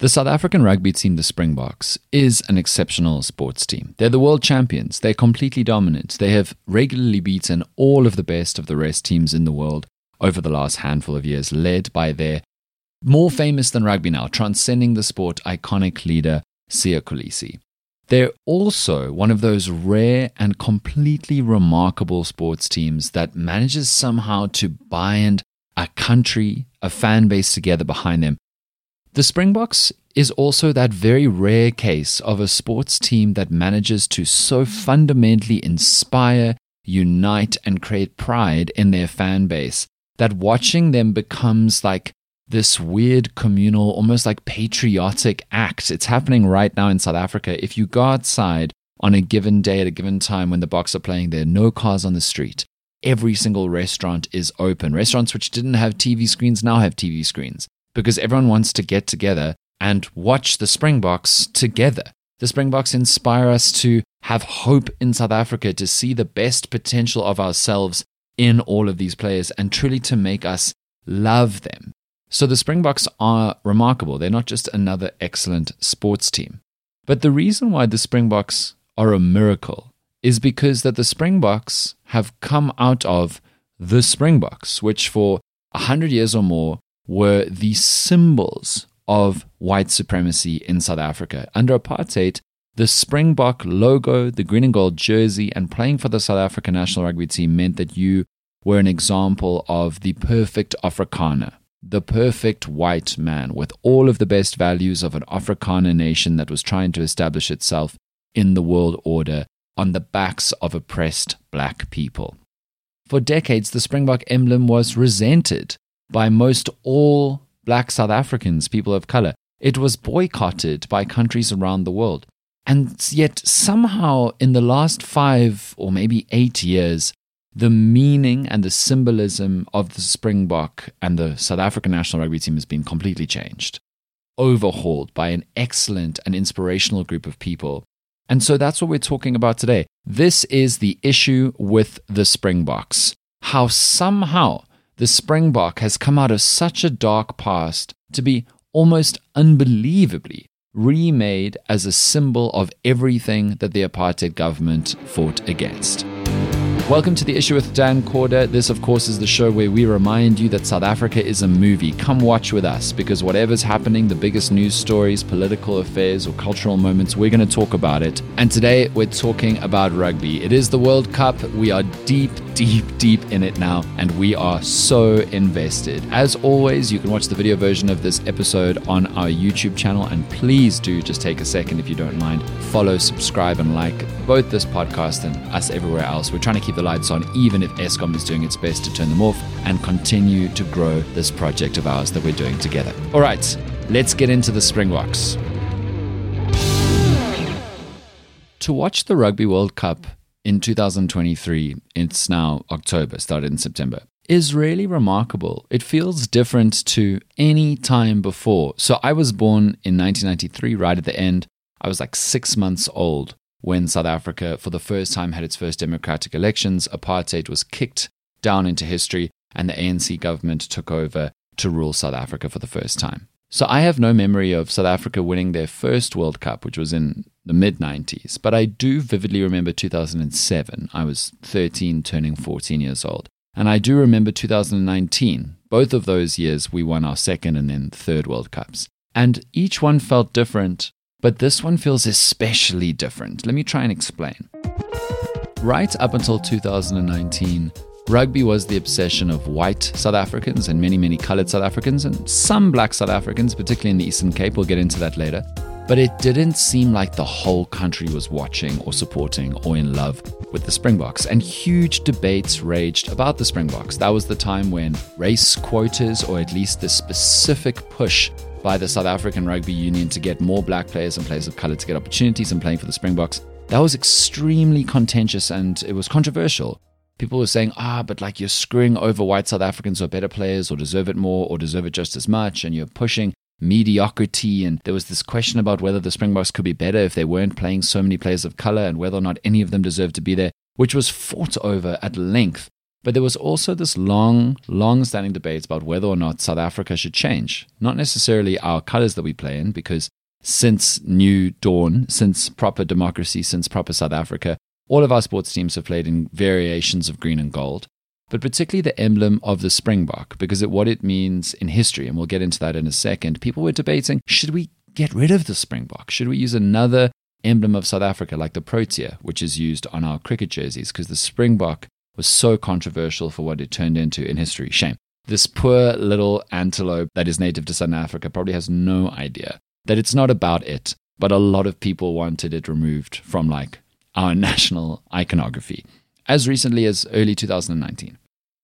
The South African rugby team, the Springboks, is an exceptional sports team. They're the world champions. They're completely dominant. They have regularly beaten all of the best of the rest teams in the world over the last handful of years, led by their more famous than rugby now, transcending the sport, iconic leader, Siya Kolisi. They're also one of those rare and completely remarkable sports teams that manages somehow to bind a country, a fan base together behind them. The Springboks is also that very rare case of a sports team that manages to so fundamentally inspire, unite, and create pride in their fan base that watching them becomes like this weird communal, almost like patriotic act. It's happening right now in South Africa. If you go outside on a given day at a given time when the Boks are playing, there are no cars on the street. Every single restaurant is open. Restaurants which didn't have TV screens now have TV screens, because everyone wants to get together and watch the Springboks together. The Springboks inspire us to have hope in South Africa, to see the best potential of ourselves in all of these players, and truly to make us love them. So the Springboks are remarkable. They're not just another excellent sports team. But the reason why the Springboks are a miracle is because that the Springboks have come out of the Springboks, which for 100 years or more were the symbols of white supremacy in South Africa. Under apartheid, the Springbok logo, the green and gold jersey, and playing for the South African national rugby team meant that you were an example of the perfect Afrikaner, the perfect white man, with all of the best values of an Afrikaner nation that was trying to establish itself in the world order on the backs of oppressed black people. For decades, the Springbok emblem was resented by most all black South Africans, people of color. It was boycotted by countries around the world. And yet somehow in the last 5 or maybe 8 years, the meaning and the symbolism of the Springbok and the South African national rugby team has been completely changed, overhauled by an excellent and inspirational group of people. And so that's what we're talking about today. This is The Issue with the Springboks. How somehow the Springbok has come out of such a dark past to be almost unbelievably remade as a symbol of everything that the apartheid government fought against. Welcome to The Issue with Dan Corder. This, of course, is the show where we remind you that South Africa is a movie. Come watch with us, because whatever's happening, the biggest news stories, political affairs, or cultural moments, we're going to talk about it. And today, we're talking about rugby. It is the World Cup. We are deep, deep, deep in it now, and we are so invested. As always, you can watch the video version of this episode on our YouTube channel, and please do just take a second, if you don't mind, follow, subscribe, and like both this podcast and us everywhere else. We're trying to keep the lights on, even if Eskom is doing its best to turn them off, and continue to grow this project of ours that we're doing together. All right, let's get into the Springboks. To watch the Rugby World Cup in 2023, it's now October, started in September, is really remarkable. It feels different to any time before. So I was born in 1993, right at the end. I was like 6 months old when South Africa, for the first time, had its first democratic elections. Apartheid was kicked down into history, and the ANC government took over to rule South Africa for the first time. So I have no memory of South Africa winning their first World Cup, which was in the mid-90s, but I do vividly remember 2007. I was 13, turning 14 years old. And I do remember 2019. Both of those years, we won our second and then third World Cups. And each one felt different, but this one feels especially different. Let me try and explain. Right up until 2019, rugby was the obsession of white South Africans and many, many coloured South Africans and some black South Africans, particularly in the Eastern Cape. We'll get into that later. But it didn't seem like the whole country was watching or supporting or in love with the Springboks. And huge debates raged about the Springboks. That was the time when race quotas, or at least the specific push by the South African Rugby Union to get more black players and players of color to get opportunities in playing for the Springboks, that was extremely contentious and it was controversial. People were saying, but like you're screwing over white South Africans who are better players or deserve it more or deserve it just as much, and you're pushing mediocrity. And there was this question about whether the Springboks could be better if they weren't playing so many players of color and whether or not any of them deserved to be there, which was fought over at length But there was also this long-standing debate about whether or not South Africa should change. Not necessarily our colors that we play in, because since New Dawn, since proper democracy, since proper South Africa, all of our sports teams have played in variations of green and gold, but particularly the emblem of the Springbok, because of what it means in history, and we'll get into that in a second. People were debating, should we get rid of the Springbok? Should we use another emblem of South Africa, like the Protea, which is used on our cricket jerseys, because the Springbok was so controversial for what it turned into in history. Shame. This poor little antelope that is native to South Africa probably has no idea that it's not about it, but a lot of people wanted it removed from like our national iconography as recently as early 2019.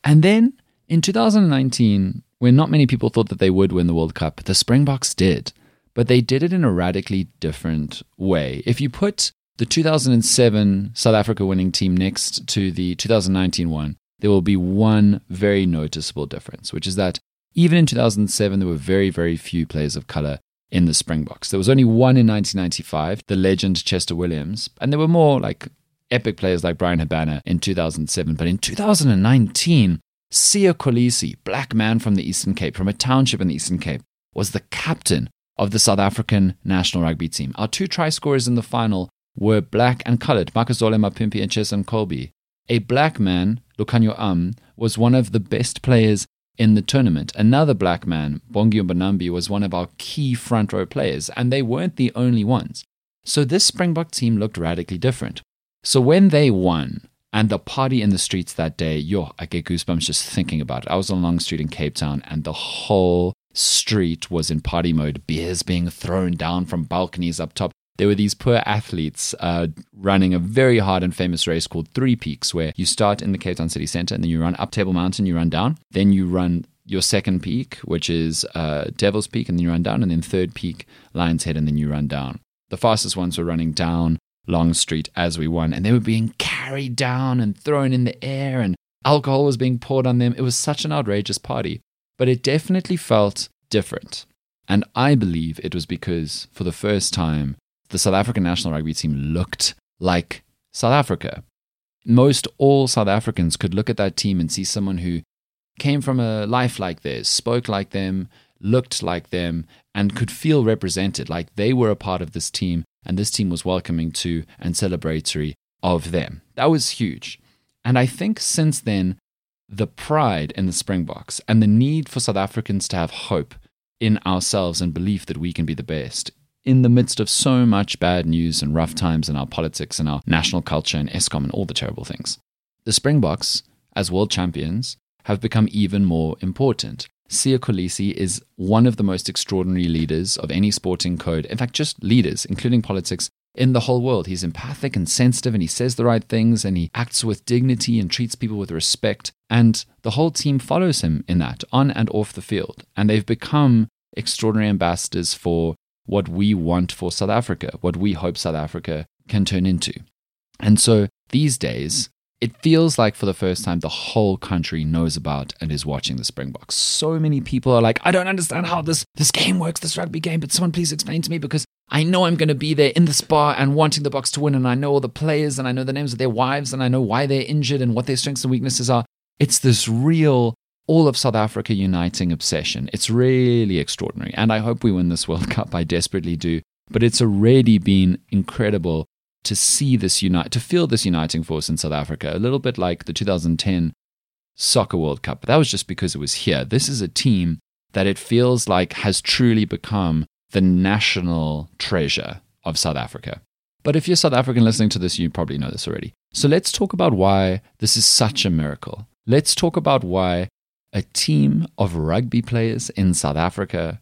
And then in 2019, when not many people thought that they would win the World Cup, the Springboks did, but they did it in a radically different way. If you put the 2007 South Africa winning team next to the 2019 one, there will be one very noticeable difference, which is that even in 2007, there were very, very few players of color in the Springboks. There was only one in 1995, the legend Chester Williams, and there were more like epic players like Brian Habana in 2007. But in 2019, Siya Kolisi, black man from the Eastern Cape, from a township in the Eastern Cape, was the captain of the South African national rugby team. Our two try scorers in the final were black and coloured, Makazole Mapimpi and Cheslin Kolbe. A black man, Lukanyo Am, was one of the best players in the tournament. Another black man, Bongi Mbonambi, was one of our key front row players, and they weren't the only ones. So this Springbok team looked radically different. So when they won, and the party in the streets that day, I get goosebumps just thinking about it. I was on Long Street in Cape Town, and the whole street was in party mode, beers being thrown down from balconies up top. There were these poor athletes running a very hard and famous race called Three Peaks, where you start in the Cape Town city centre and then you run up Table Mountain, you run down, then you run your second peak, which is Devil's Peak, and then you run down, and then third peak, Lion's Head, and then you run down. The fastest ones were running down Long Street as we won, and they were being carried down and thrown in the air, and alcohol was being poured on them. It was such an outrageous party, but it definitely felt different. And I believe it was because for the first time, the South African national rugby team looked like South Africa. Most all South Africans could look at that team and see someone who came from a life like theirs, spoke like them, looked like them, and could feel represented, like they were a part of this team, and this team was welcoming to and celebratory of them. That was huge. And I think since then, the pride in the Springboks and the need for South Africans to have hope in ourselves and belief that we can be the best in the midst of so much bad news and rough times in our politics and our national culture and Eskom and all the terrible things. The Springboks, as world champions, have become even more important. Siya Kolisi is one of the most extraordinary leaders of any sporting code, in fact, just leaders, including politics, in the whole world. He's empathic and sensitive, and he says the right things, and he acts with dignity and treats people with respect. And the whole team follows him in that, on and off the field. And they've become extraordinary ambassadors for what we want for South Africa, what we hope South Africa can turn into. And so these days, it feels like for the first time, the whole country knows about and is watching the Springboks. So many people are like, I don't understand how this game works, this rugby game, but someone please explain to me, because I know I'm going to be there in the spa and wanting the Boks to win, and I know all the players, and I know the names of their wives, and I know why they're injured and what their strengths and weaknesses are. It's this real all of South Africa uniting obsession. It's really extraordinary. And I hope we win this World Cup. I desperately do. But it's already been incredible to see this to feel this uniting force in South Africa, a little bit like the 2010 Soccer World Cup. But that was just because it was here. This is a team that it feels like has truly become the national treasure of South Africa. But if you're South African listening to this, you probably know this already. So let's talk about why this is such a miracle. Let's talk about why a team of rugby players in South Africa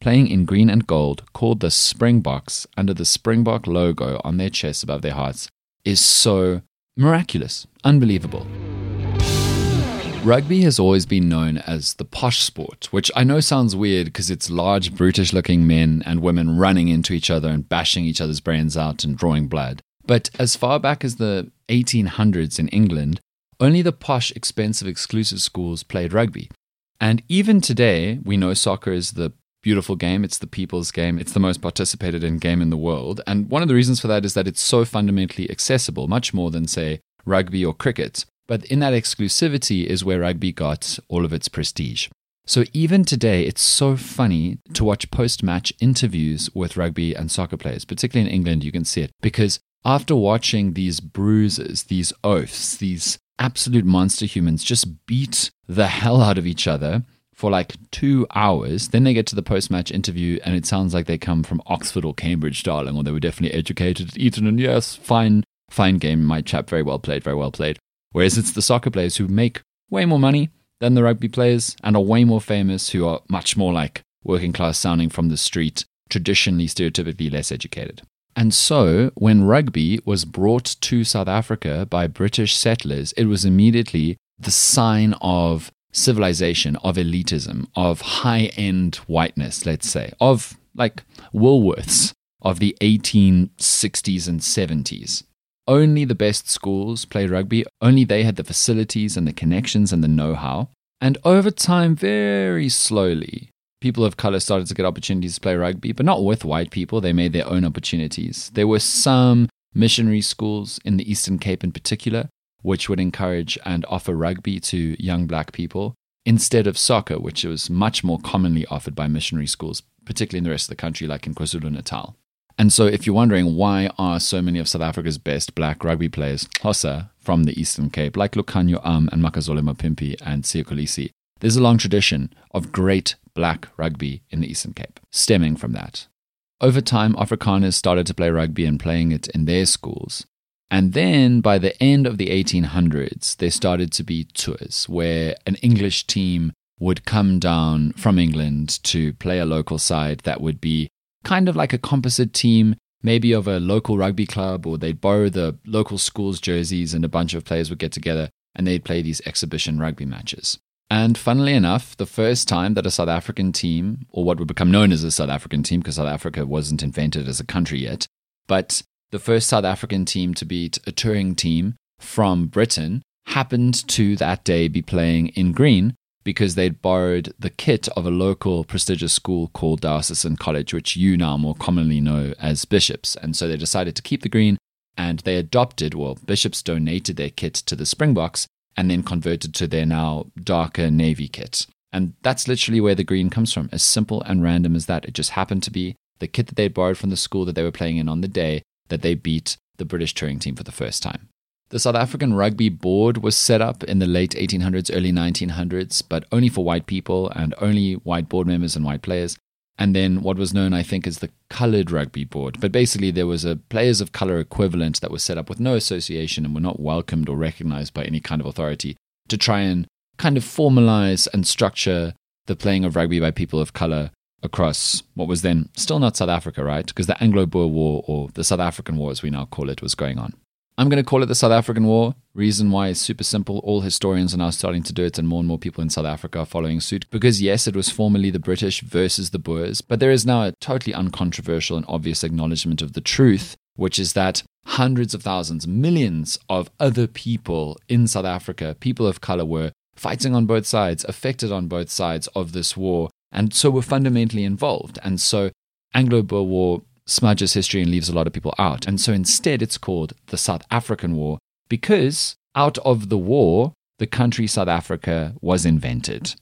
playing in green and gold, called the Springboks, under the Springbok logo on their chests above their hearts, is so miraculous, unbelievable. Rugby has always been known as the posh sport, which I know sounds weird because it's large, brutish-looking men and women running into each other and bashing each other's brains out and drawing blood. But as far back as the 1800s in England, only the posh, expensive, exclusive schools played rugby. And even today, we know soccer is the beautiful game. It's the people's game. It's the most participated in game in the world. And one of the reasons for that is that it's so fundamentally accessible, much more than, say, rugby or cricket. But in that exclusivity is where rugby got all of its prestige. So even today, it's so funny to watch post-match interviews with rugby and soccer players, particularly in England, you can see it. Because after watching these bruises, these oaths, these absolute monster humans just beat the hell out of each other for like 2 hours, then they get to the post-match interview and it sounds like they come from Oxford or Cambridge, darling, or they were definitely educated at Eton and yes, fine game, my chap, very well played. Whereas it's the soccer players who make way more money than the rugby players and are way more famous, who are much more like working class sounding from the street, traditionally, stereotypically less educated. And so when rugby was brought to South Africa by British settlers, it was immediately the sign of civilization, of elitism, of high-end whiteness, let's say, of like Woolworths of the 1860s and 70s. Only the best schools played rugby. Only they had the facilities and the connections and the know-how. And over time, very slowly, people of color started to get opportunities to play rugby, but not with white people. They made their own opportunities. There were some missionary schools in the Eastern Cape in particular, which would encourage and offer rugby to young black people instead of soccer, which was much more commonly offered by missionary schools, particularly in the rest of the country, like in KwaZulu-Natal. And so if you're wondering why are so many of South Africa's best black rugby players Xhosa from the Eastern Cape, like Lukanyo Am and Makazole Mapimpi and Siya Kolisi, there's a long tradition of great black rugby in the Eastern Cape, stemming from that. Over time, Afrikaners started to play rugby and playing it in their schools. And then by the end of the 1800s, there started to be tours where an English team would come down from England to play a local side that would be kind of like a composite team, maybe of a local rugby club, or they'd borrow the local school's jerseys and a bunch of players would get together and they'd play these exhibition rugby matches. And funnily enough, the first time that a South African team, or what would become known as a South African team, because South Africa wasn't invented as a country yet, but the first South African team to beat a touring team from Britain happened to that day be playing in green, because they'd borrowed the kit of a local prestigious school called Diocesan College, which you now more commonly know as Bishops. And so they decided to keep the green, and they Bishops donated their kit to the Springboks and then converted to their now darker navy kit. And that's literally where the green comes from, as simple and random as that. It just happened to be the kit that they'd borrowed from the school that they were playing in on the day that they beat the British touring team for the first time. The South African Rugby Board was set up in the late 1800s, early 1900s, but only for white people and only white board members and white players. And then what was known, I think, as the Coloured Rugby Board. But basically there was a players of colour equivalent that was set up with no association and were not welcomed or recognised by any kind of authority to try and kind of formalise and structure the playing of rugby by people of colour across what was then still not South Africa, right? Because the Anglo-Boer War, or the South African War as we now call it, was going on. I'm going to call it the South African War. Reason why is super simple. All historians are now starting to do it, and more people in South Africa are following suit. Because yes, it was formerly the British versus the Boers, but there is now a totally uncontroversial and obvious acknowledgement of the truth, which is that hundreds of thousands, millions of other people in South Africa, people of color, were fighting on both sides, affected on both sides of this war, and so were fundamentally involved. And so Anglo-Boer War smudges history and leaves a lot of people out. And so instead it's called the South African War, because out of the war, the country South Africa was invented.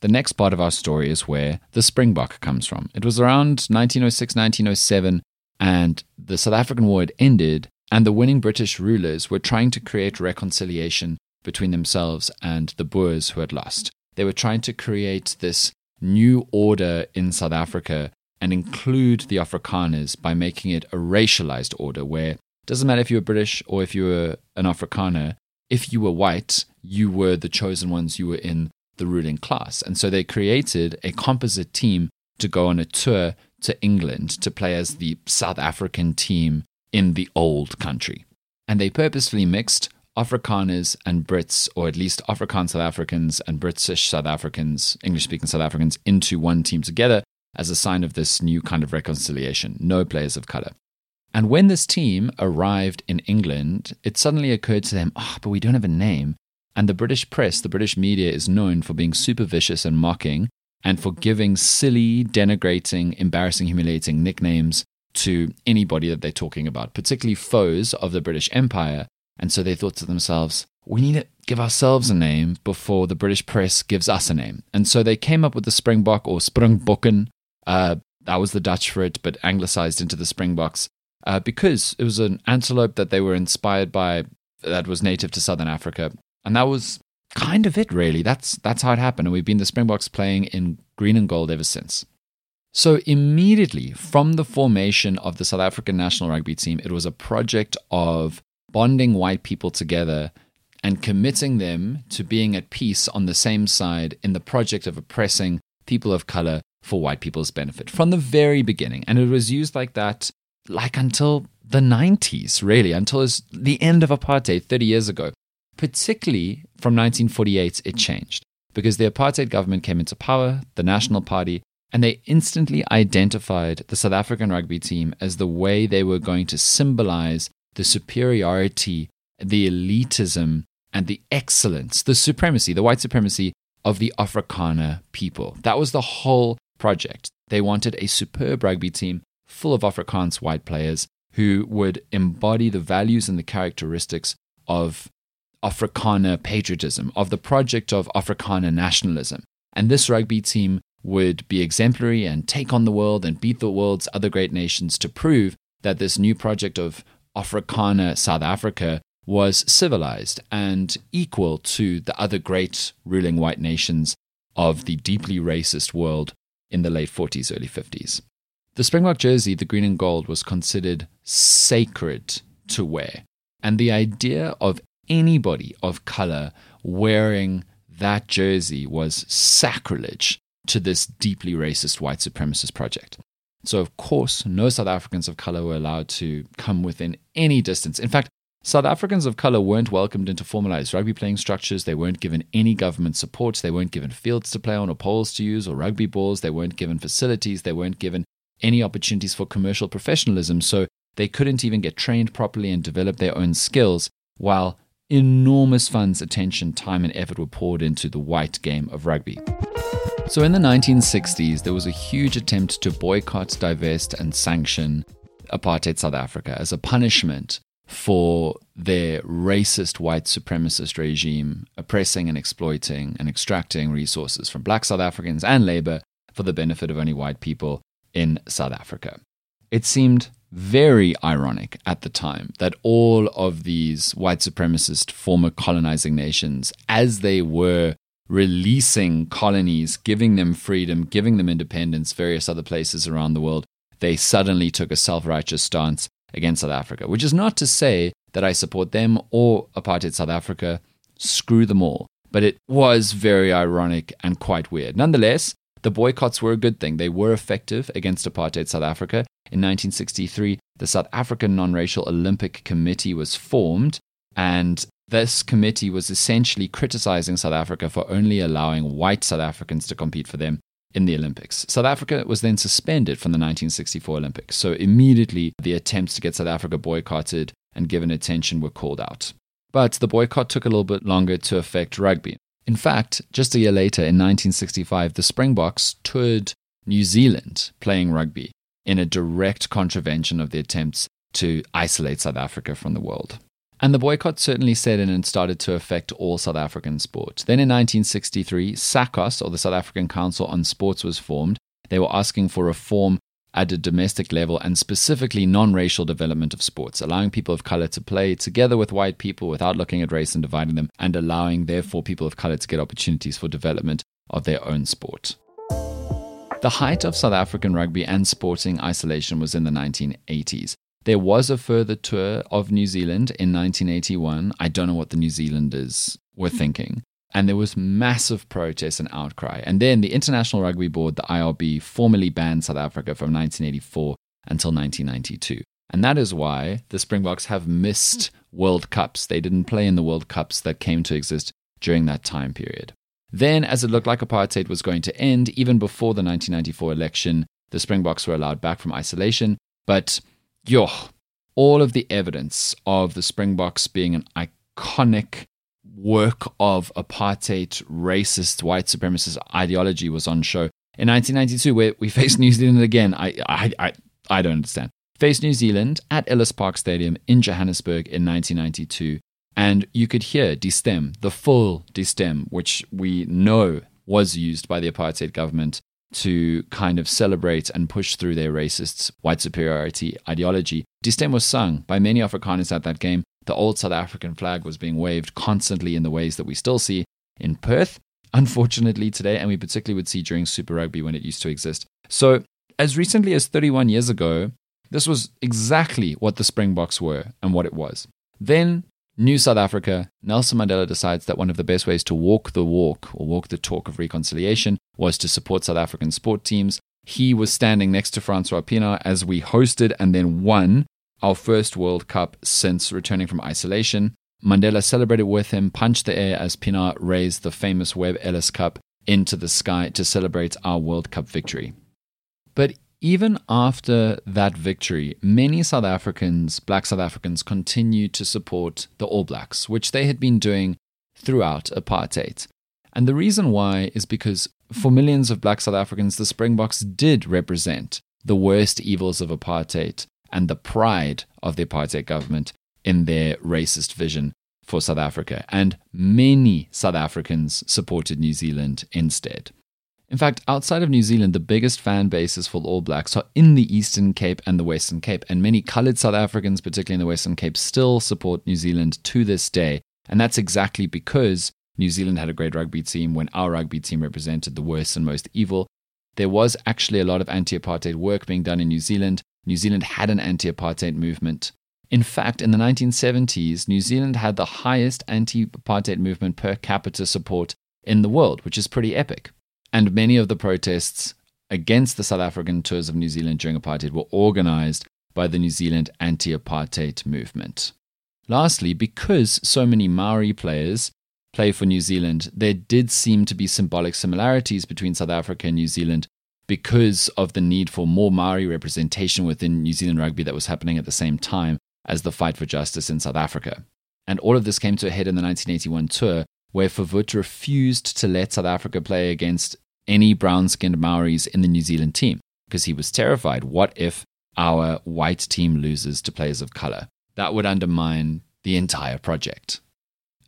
The next part of our story is where the Springbok comes from. It was around 1906, 1907, and the South African War had ended, and the winning British rulers were trying to create reconciliation between themselves and the Boers who had lost. They were trying to create this new order in South Africa and include the Afrikaners by making it a racialized order where it doesn't matter if you were British or if you were an Afrikaner, if you were white, you were the chosen ones, you were in the ruling class. And so they created a composite team to go on a tour to England to play as the South African team in the old country. And they purposefully mixed Afrikaners and Brits, or at least Afrikaans South Africans and British South Africans, English-speaking South Africans, into one team together, as a sign of this new kind of reconciliation, no players of colour. And when this team arrived in England, it suddenly occurred to them, but we don't have a name. And the British press, the British media is known for being super vicious and mocking and for giving silly, denigrating, embarrassing, humiliating nicknames to anybody that they're talking about, particularly foes of the British Empire. And so they thought to themselves, we need a give ourselves a name before the British press gives us a name. And so they came up with the Springbok or Springbokken. That was the Dutch for it, but anglicized into the Springboks because it was an antelope that they were inspired by that was native to Southern Africa. And that was kind of it, really. That's how it happened. And we've been the Springboks playing in green and gold ever since. So immediately from the formation of the South African national rugby team, it was a project of bonding white people together and committing them to being at peace on the same side in the project of oppressing people of color for white people's benefit from the very beginning. And it was used like that, like until the 90s, really, until the end of apartheid 30 years ago. Particularly from 1948, it changed because the apartheid government came into power, the National Party, and they instantly identified the South African rugby team as the way they were going to symbolize the superiority, the elitism, and the excellence, the supremacy, the white supremacy of the Afrikaner people. That was the whole project. They wanted a superb rugby team full of Afrikaans white players who would embody the values and the characteristics of Afrikaner patriotism, of the project of Afrikaner nationalism. And this rugby team would be exemplary and take on the world and beat the world's other great nations to prove that this new project of Afrikaner South Africa was civilized and equal to the other great ruling white nations of the deeply racist world in the late 40s, early 50s. The Springbok jersey, the green and gold, was considered sacred to wear. And the idea of anybody of color wearing that jersey was sacrilege to this deeply racist white supremacist project. So, of course, no South Africans of color were allowed to come within any distance. In fact, South Africans of color weren't welcomed into formalized rugby playing structures. They weren't given any government support. They weren't given fields to play on or poles to use or rugby balls. They weren't given facilities. They weren't given any opportunities for commercial professionalism. So they couldn't even get trained properly and develop their own skills, while enormous funds, attention, time, and effort were poured into the white game of rugby. So in the 1960s, there was a huge attempt to boycott, divest, and sanction apartheid South Africa as a punishment for their racist white supremacist regime oppressing and exploiting and extracting resources from black South Africans and labor for the benefit of only white people in South Africa. It seemed very ironic at the time that all of these white supremacist former colonizing nations, as they were releasing colonies, giving them freedom, giving them independence, various other places around the world, they suddenly took a self-righteous stance against South Africa, which is not to say that I support them or apartheid South Africa. Screw them all. But it was very ironic and quite weird. Nonetheless, the boycotts were a good thing. They were effective against apartheid South Africa. In 1963, the South African Non-Racial Olympic Committee was formed, and this committee was essentially criticizing South Africa for only allowing white South Africans to compete for them in the Olympics. South Africa was then suspended from the 1964 Olympics, so immediately the attempts to get South Africa boycotted and given attention were called out. But the boycott took a little bit longer to affect rugby. In fact, just a year later, in 1965, the Springboks toured New Zealand playing rugby in a direct contravention of the attempts to isolate South Africa from the world. And the boycott certainly set in and started to affect all South African sport. Then in 1963, SACOS, or the South African Council on Sports, was formed. They were asking for reform at a domestic level and specifically non-racial development of sports, allowing people of color to play together with white people without looking at race and dividing them, and allowing, therefore, people of color to get opportunities for development of their own sport. The height of South African rugby and sporting isolation was in the 1980s. There was a further tour of New Zealand in 1981. I don't know what the New Zealanders were thinking. And there was massive protest and outcry. And then the International Rugby Board, the IRB, formally banned South Africa from 1984 until 1992. And that is why the Springboks have missed World Cups. They didn't play in the World Cups that came to exist during that time period. Then, as it looked like apartheid was going to end, even before the 1994 election, the Springboks were allowed back from isolation. But, all of the evidence of the Springboks being an iconic work of apartheid, racist, white supremacist ideology was on show. In 1992, where we faced New Zealand again, I don't understand. Faced New Zealand at Ellis Park Stadium in Johannesburg in 1992, And you could hear Die Stem, the full Die Stem, which we know was used by the apartheid government to kind of celebrate and push through their racist white superiority ideology. Die Stem was sung by many Afrikaners at that game. The old South African flag was being waved constantly in the ways that we still see in Perth, unfortunately, today, and we particularly would see during Super Rugby when it used to exist. So as recently as 31 years ago, this was exactly what the Springboks were and what it was. Then New South Africa, Nelson Mandela decides that one of the best ways to walk the walk or walk the talk of reconciliation was to support South African sport teams. He was standing next to Francois Pienaar as we hosted and then won our first World Cup since returning from isolation. Mandela celebrated with him, punched the air as Pienaar raised the famous Webb Ellis Cup into the sky to celebrate our World Cup victory. But even after that victory, many South Africans, black South Africans, continued to support the All Blacks, which they had been doing throughout apartheid. And the reason why is because for millions of black South Africans, the Springboks did represent the worst evils of apartheid and the pride of the apartheid government in their racist vision for South Africa. And many South Africans supported New Zealand instead. In fact, outside of New Zealand, the biggest fan bases for the All Blacks are in the Eastern Cape and the Western Cape, and many coloured South Africans, particularly in the Western Cape, still support New Zealand to this day, and that's exactly because New Zealand had a great rugby team when our rugby team represented the worst and most evil. There was actually a lot of anti-apartheid work being done in New Zealand. New Zealand had an anti-apartheid movement. In fact, in the 1970s, New Zealand had the highest anti-apartheid movement per capita support in the world, which is pretty epic. And many of the protests against the South African tours of New Zealand during apartheid were organised by the New Zealand anti-apartheid movement. Lastly, because so many Maori players play for New Zealand, there did seem to be symbolic similarities between South Africa and New Zealand because of the need for more Maori representation within New Zealand rugby that was happening at the same time as the fight for justice in South Africa. And all of this came to a head in the 1981 tour, where Favut refused to let South Africa play against any brown-skinned Maoris in the New Zealand team because he was terrified. What if our white team loses to players of colour? That would undermine the entire project.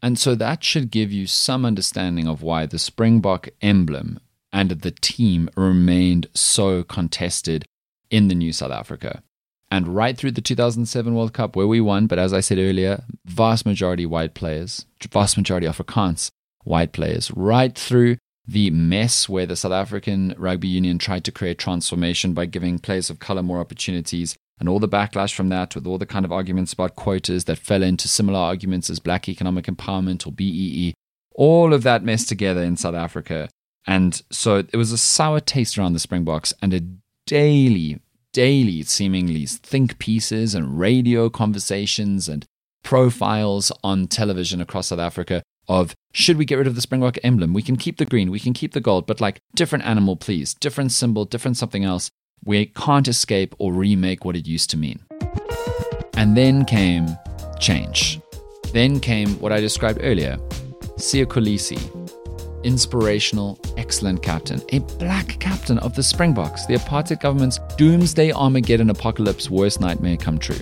And so that should give you some understanding of why the Springbok emblem and the team remained so contested in the new South Africa. And right through the 2007 World Cup, where we won, but as I said earlier, vast majority white players, vast majority Afrikaans white players, right through the mess where the South African Rugby Union tried to create transformation by giving players of colour more opportunities, and all the backlash from that with all the kind of arguments about quotas that fell into similar arguments as Black Economic Empowerment or BEE, all of that messed together in South Africa. And so it was a sour taste around the Springboks and a daily seemingly think pieces and radio conversations and profiles on television across South Africa of, should we get rid of the Springbok emblem? We can keep the green, we can keep the gold, but like different animal please, different symbol, different something else. We can't escape or remake what it used to mean. And then came change. Then came what I described earlier, Siya Kolisi. Inspirational, excellent captain, a black captain of the Springboks, the apartheid government's doomsday Armageddon apocalypse worst nightmare come true.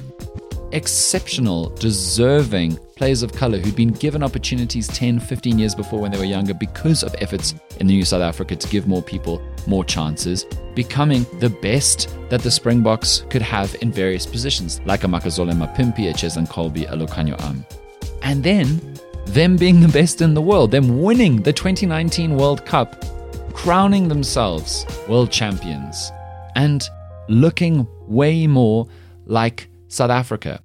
Exceptional, deserving players of colour who'd been given opportunities 10, 15 years before when they were younger because of efforts in the new South Africa to give more people more chances, becoming the best that the Springboks could have in various positions, like a Makazole Mapimpi, a Cheslin Kolbe, a Lukanyo Am. And then them being the best in the world, them winning the 2019 World Cup, crowning themselves world champions, and looking way more like South Africa.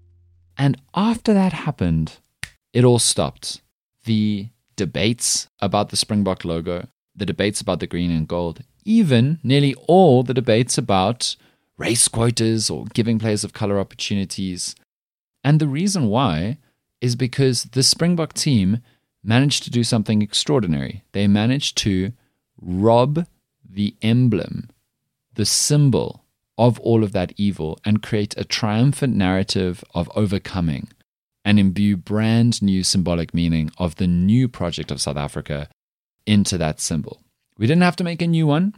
And after that happened, it all stopped. The debates about the Springbok logo, the debates about the green and gold, even nearly all the debates about race quotas or giving players of colour opportunities. And the reason why is because the Springbok team managed to do something extraordinary. They managed to rob the emblem, the symbol of all of that evil, and create a triumphant narrative of overcoming and imbue brand new symbolic meaning of the new project of South Africa into that symbol. We didn't have to make a new one.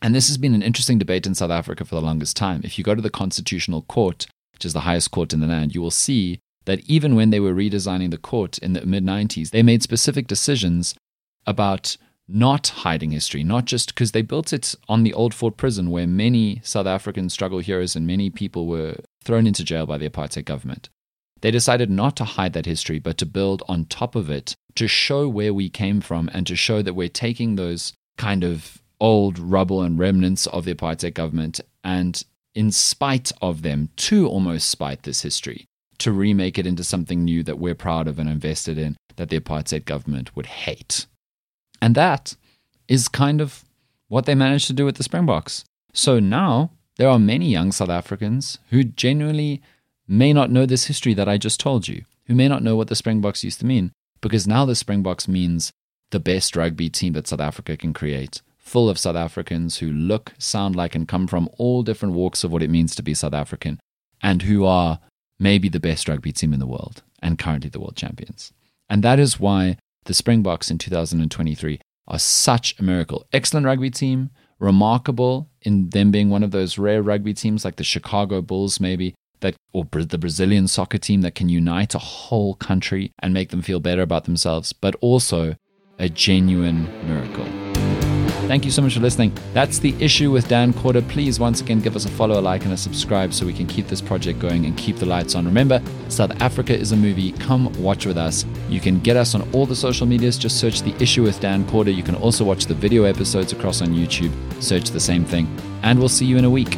And this has been an interesting debate in South Africa for the longest time. If you go to the Constitutional Court, which is the highest court in the land, you will see that even when they were redesigning the court in the mid-90s, they made specific decisions about not hiding history, not just because they built it on the old Fort Prison where many South African struggle heroes and many people were thrown into jail by the apartheid government. They decided not to hide that history, but to build on top of it, to show where we came from and to show that we're taking those kind of old rubble and remnants of the apartheid government and in spite of them, to almost spite this history, to remake it into something new that we're proud of and invested in, that the apartheid government would hate. And that is kind of what they managed to do with the Springboks. So now there are many young South Africans who genuinely may not know this history that I just told you, who may not know what the Springboks used to mean, because now the Springboks means the best rugby team that South Africa can create, full of South Africans who look, sound like, and come from all different walks of what it means to be South African, and who are maybe the best rugby team in the world, and currently the world champions. And that is why the Springboks in 2023 are such a miracle. Excellent rugby team, remarkable in them being one of those rare rugby teams like the Chicago Bulls maybe, or the Brazilian soccer team that can unite a whole country and make them feel better about themselves, but also a genuine miracle. Thank you so much for listening. That's The Issue with Dan Corder. Please, once again, give us a follow, a like, and a subscribe so we can keep this project going and keep the lights on. Remember, South Africa is a movie. Come watch with us. You can get us on all the social medias. Just search The Issue with Dan Corder. You can also watch the video episodes across on YouTube. Search the same thing. And we'll see you in a week.